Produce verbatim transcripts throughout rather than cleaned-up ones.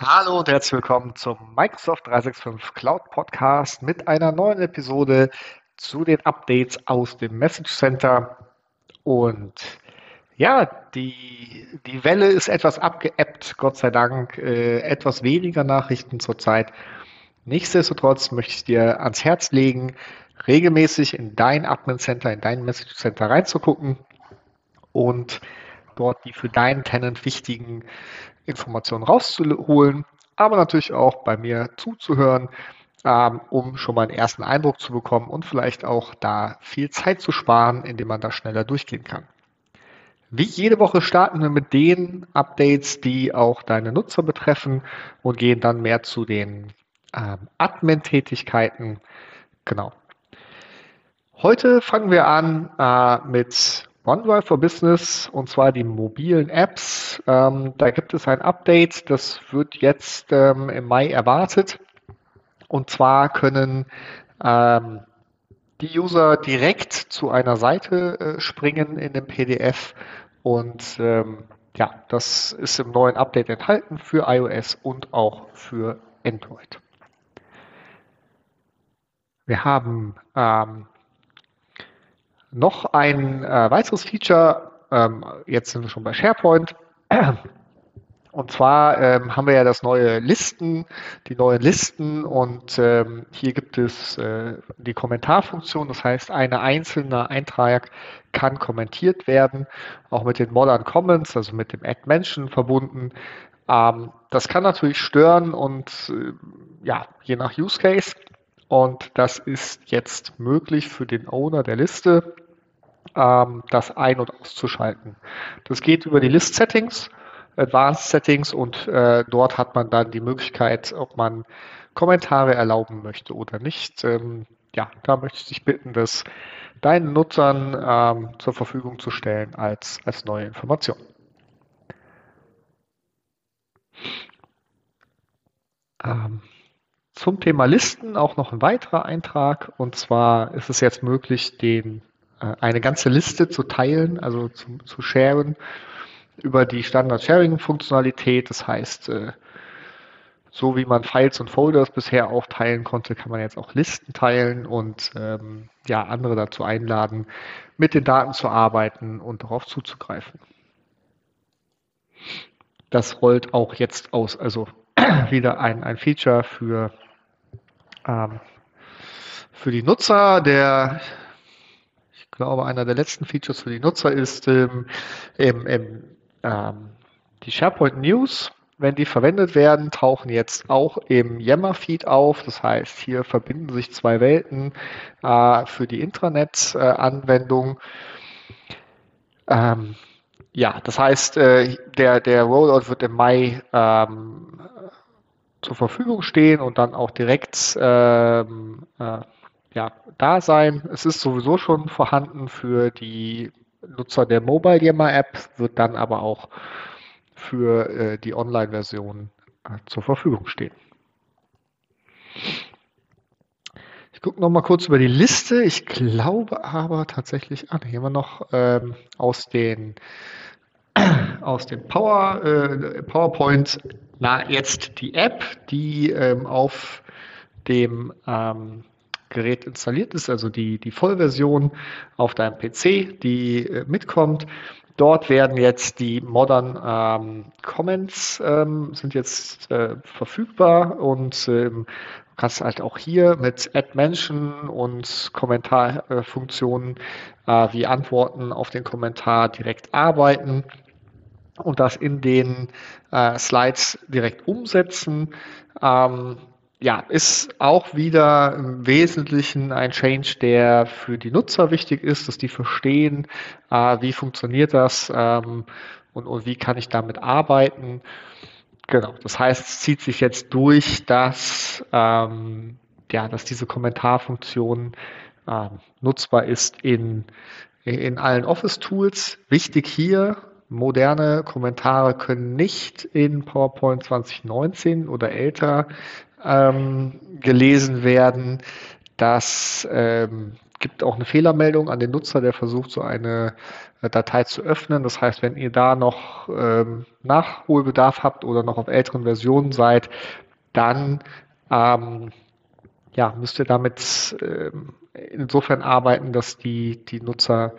Hallo und herzlich willkommen zum Microsoft dreihundertfünfundsechzig Cloud Podcast mit einer neuen Episode zu den Updates aus dem Message Center. Und ja, die, die Welle ist etwas abgeebbt, Gott sei Dank, äh, etwas weniger Nachrichten zurzeit. Nichtsdestotrotz möchte ich dir ans Herz legen, regelmäßig in dein Admin Center, in dein Message Center reinzugucken und dort die für deinen Tenant wichtigen Informationen rauszuholen, aber natürlich auch bei mir zuzuhören, ähm, um schon mal einen ersten Eindruck zu bekommen und vielleicht auch da viel Zeit zu sparen, indem man da schneller durchgehen kann. Wie jede Woche starten wir mit den Updates, die auch deine Nutzer betreffen und gehen dann mehr zu den ähm, Admin-Tätigkeiten. Genau. Heute fangen wir an äh, mit OneDrive for Business, und zwar die mobilen Apps. Ähm, da gibt es ein Update, das wird jetzt ähm, im Mai erwartet. Und zwar können ähm, die User direkt zu einer Seite äh, springen in dem P D F. Und ähm, ja, das ist im neuen Update enthalten für iOS und auch für Android. Wir haben ähm, Noch ein äh, weiteres Feature, ähm, jetzt sind wir schon bei SharePoint, und zwar ähm, haben wir ja das neue Listen, die neuen Listen, und ähm, hier gibt es äh, die Kommentarfunktion, das heißt, ein einzelner Eintrag kann kommentiert werden, auch mit den Modern Comments, also mit dem Add Mention verbunden. Ähm, das kann natürlich stören und äh, ja, je nach Use Case. Und das ist jetzt möglich für den Owner der Liste, ähm, das ein- und auszuschalten. Das geht über die List-Settings, Advanced Settings, und äh, dort hat man dann die Möglichkeit, ob man Kommentare erlauben möchte oder nicht. Ähm, ja, da möchte ich dich bitten, das deinen Nutzern ähm, zur Verfügung zu stellen als, als neue Information. Ähm. Zum Thema Listen auch noch ein weiterer Eintrag, und zwar ist es jetzt möglich, den, äh, eine ganze Liste zu teilen, also zu, zu sharen über die Standard-Sharing-Funktionalität. Das heißt, äh, so wie man Files und Folders bisher auch teilen konnte, kann man jetzt auch Listen teilen und ähm, ja, andere dazu einladen, mit den Daten zu arbeiten und darauf zuzugreifen. Das rollt auch jetzt aus, also wieder ein, ein Feature für für die Nutzer. Der, ich glaube, einer der letzten Features für die Nutzer ist ähm, im, im, ähm, die SharePoint News. Wenn die verwendet werden, tauchen jetzt auch im Yammer-Feed auf. Das heißt, hier verbinden sich zwei Welten äh, für die Intranet-Anwendung. Ähm, ja, das heißt, äh, der, der Rollout wird im Mai ähm, zur Verfügung stehen und dann auch direkt ähm, äh, ja, da sein. Es ist sowieso schon vorhanden für die Nutzer der Mobile Yammer App, wird dann aber auch für äh, die Online-Version äh, zur Verfügung stehen. Ich gucke noch mal kurz über die Liste. Ich glaube aber tatsächlich, ah, hier haben wir noch ähm, aus den aus dem Power, äh, PowerPoint, na, jetzt die App, die ähm, auf dem ähm, Gerät installiert ist, also die, die Vollversion auf deinem P C, die äh, mitkommt. Dort werden jetzt die Modern ähm, Comments ähm, sind jetzt äh, verfügbar, und ähm, kannst halt auch hier mit Add Mention und Kommentarfunktionen äh, wie Antworten auf den Kommentar direkt arbeiten und das in den äh, Slides direkt umsetzen. Ähm, ja, ist auch wieder im Wesentlichen ein Change, der für die Nutzer wichtig ist, dass die verstehen, äh, wie funktioniert das ähm, und, und wie kann ich damit arbeiten. Genau, das heißt, es zieht sich jetzt durch, dass, ähm, ja, dass diese Kommentarfunktion ähm, nutzbar ist in, in allen Office-Tools. Wichtig hier: moderne Kommentare können nicht in PowerPoint zwanzig neunzehn oder älter ähm, gelesen werden. Das ähm, gibt auch eine Fehlermeldung an den Nutzer, der versucht, so eine Datei zu öffnen. Das heißt, wenn ihr da noch ähm, Nachholbedarf habt oder noch auf älteren Versionen seid, dann ähm, ja, müsst ihr damit ähm, insofern arbeiten, dass die, die Nutzer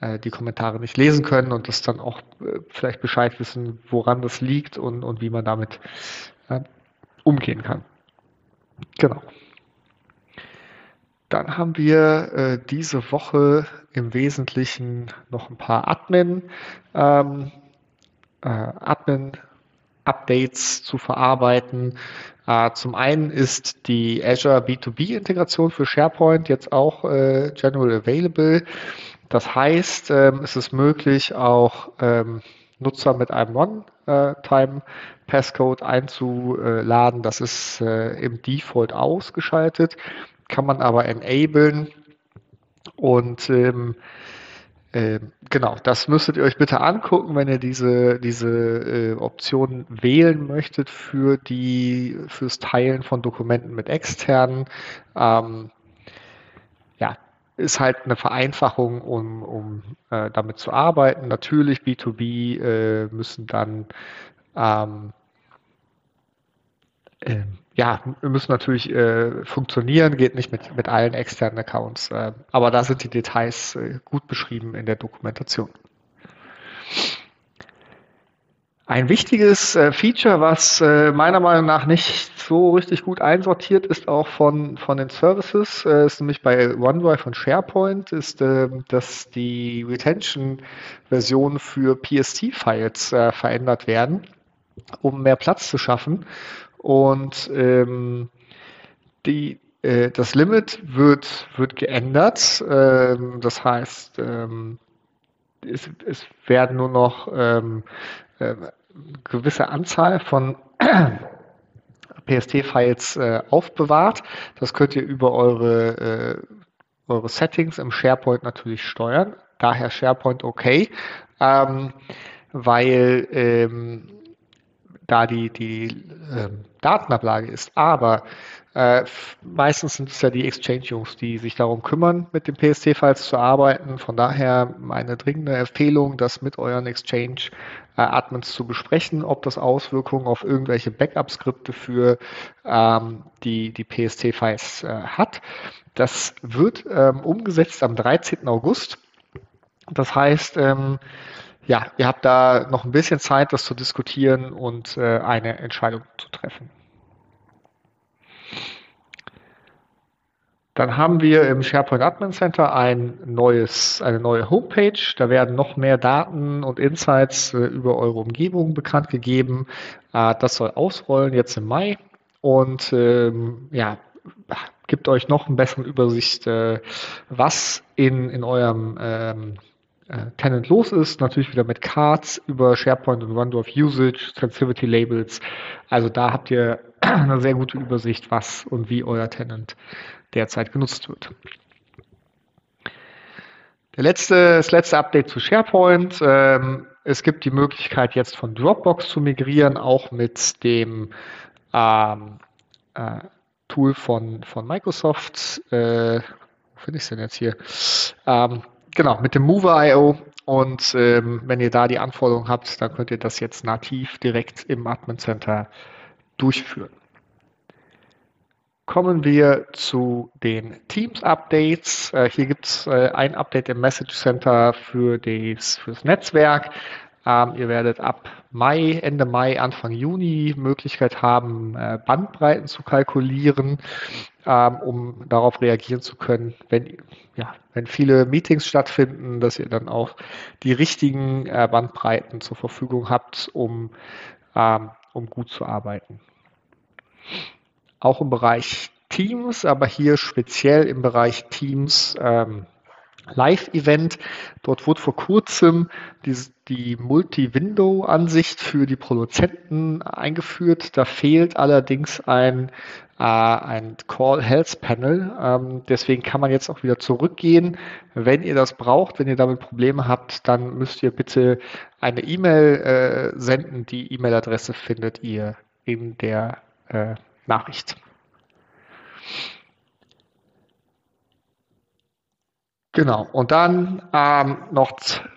äh, die Kommentare nicht lesen können und das dann auch äh, vielleicht Bescheid wissen, woran das liegt und, und wie man damit äh, umgehen kann. Genau. Dann haben wir äh, diese Woche im Wesentlichen noch ein paar Admin, ähm, äh, Admin-Updates zu verarbeiten. Äh, zum einen ist die Azure B zwei B Integration für SharePoint jetzt auch äh, general available. Das heißt, äh, es ist möglich, auch äh, Nutzer mit einem One-Time-Passcode einzuladen. Das ist äh, im Default ausgeschaltet. Kann man aber enablen und ähm, äh, genau, das müsstet ihr euch bitte angucken, wenn ihr diese, diese äh, Option wählen möchtet für die, fürs Teilen von Dokumenten mit externen. Ähm, ja, ist halt eine Vereinfachung, um, um äh, damit zu arbeiten. Natürlich B zwei B äh, müssen dann ähm, äh, Ja, müssen natürlich äh, funktionieren, geht nicht mit, mit allen externen Accounts. Äh, aber da sind die Details äh, gut beschrieben in der Dokumentation. Ein wichtiges äh, Feature, was äh, meiner Meinung nach nicht so richtig gut einsortiert ist, auch von, von den Services, äh, ist nämlich bei OneDrive und SharePoint, ist, äh, dass die Retention-Version für P S T-Files äh, verändert werden, um mehr Platz zu schaffen. Und ähm, die, äh, das Limit wird, wird geändert. Ähm, das heißt, ähm, es, es werden nur noch ähm, äh, eine gewisse Anzahl von P S T-Files äh, aufbewahrt. Das könnt ihr über eure, äh, eure Settings im SharePoint natürlich steuern. Daher SharePoint okay, ähm, weil ähm, da die, die äh, Datenablage ist. Aber äh, meistens sind es ja die Exchange-Jungs, die sich darum kümmern, mit den P S T-Files zu arbeiten. Von daher meine dringende Empfehlung, das mit euren Exchange-Admins äh, zu besprechen, ob das Auswirkungen auf irgendwelche Backup-Skripte für ähm, die, die P S T-Files äh, hat. Das wird ähm, umgesetzt am dreizehnten August. Das heißt, ähm, ja, ihr habt da noch ein bisschen Zeit, das zu diskutieren und äh, eine Entscheidung zu treffen. Dann haben wir im SharePoint Admin Center ein neues, eine neue Homepage. Da werden noch mehr Daten und Insights äh, über eure Umgebung bekannt gegeben. Äh, das soll ausrollen jetzt im Mai und ähm, ja, gibt euch noch einen besseren Übersicht, äh, was in, in eurem ähm, Tenant los ist, natürlich wieder mit Cards über SharePoint und OneDrive Usage, Sensitivity Labels. Also da habt ihr eine sehr gute Übersicht, was und wie euer Tenant derzeit genutzt wird. Der letzte, das letzte Update zu SharePoint. Ähm, es gibt die Möglichkeit, jetzt von Dropbox zu migrieren, auch mit dem ähm, äh, Tool von, von Microsoft. Äh, wo finde ich es denn jetzt hier? Ähm, Genau, mit dem Mover punkt i o und ähm, wenn ihr da die Anforderungen habt, dann könnt ihr das jetzt nativ direkt im Admin Center durchführen. Kommen wir zu den Teams-Updates. Äh, hier gibt es äh, ein Update im Message Center für, des, für das Netzwerk. Ähm, ihr werdet ab Mai, Ende Mai, Anfang Juni Möglichkeit haben, äh, Bandbreiten zu kalkulieren, um darauf reagieren zu können, wenn, ja, wenn viele Meetings stattfinden, dass ihr dann auch die richtigen Bandbreiten zur Verfügung habt, um, um gut zu arbeiten. Auch im Bereich Teams, aber hier speziell im Bereich Teams ähm, Live-Event. Dort wurde vor kurzem die, die Multi-Window-Ansicht für die Produzenten eingeführt. Da fehlt allerdings ein, äh, ein Call-Health-Panel. Ähm, deswegen kann man jetzt auch wieder zurückgehen. Wenn ihr das braucht, wenn ihr damit Probleme habt, dann müsst ihr bitte eine E-Mail äh, senden. Die E-Mail-Adresse findet ihr in der äh, Nachricht. Genau. Und dann ähm, noch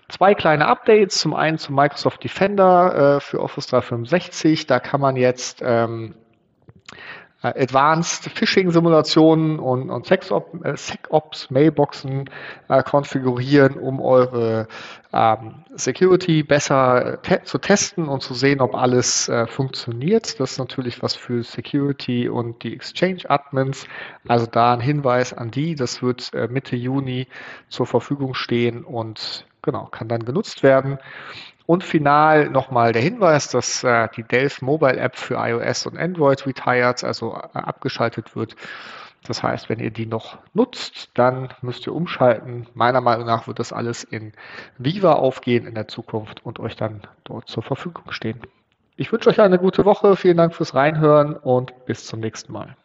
zwei kleine Updates. Zum einen zum Microsoft Defender äh, für Office dreihundertfünfundsechzig. Da kann man jetzt ähm, Advanced Phishing-Simulationen und, und SecOps-Mailboxen äh, konfigurieren, um eure ähm, Security besser te zu testen und zu sehen, ob alles äh, funktioniert. Das ist natürlich was für Security und die Exchange-Admins. Also da ein Hinweis an die. Das wird äh, Mitte Juni zur Verfügung stehen und genau, kann dann genutzt werden. Und final nochmal der Hinweis, dass äh, die Delve Mobile App für iOS und Android retired, also äh, abgeschaltet wird. Das heißt, wenn ihr die noch nutzt, dann müsst ihr umschalten. Meiner Meinung nach wird das alles in Viva aufgehen in der Zukunft und euch dann dort zur Verfügung stehen. Ich wünsche euch eine gute Woche. Vielen Dank fürs Reinhören und bis zum nächsten Mal.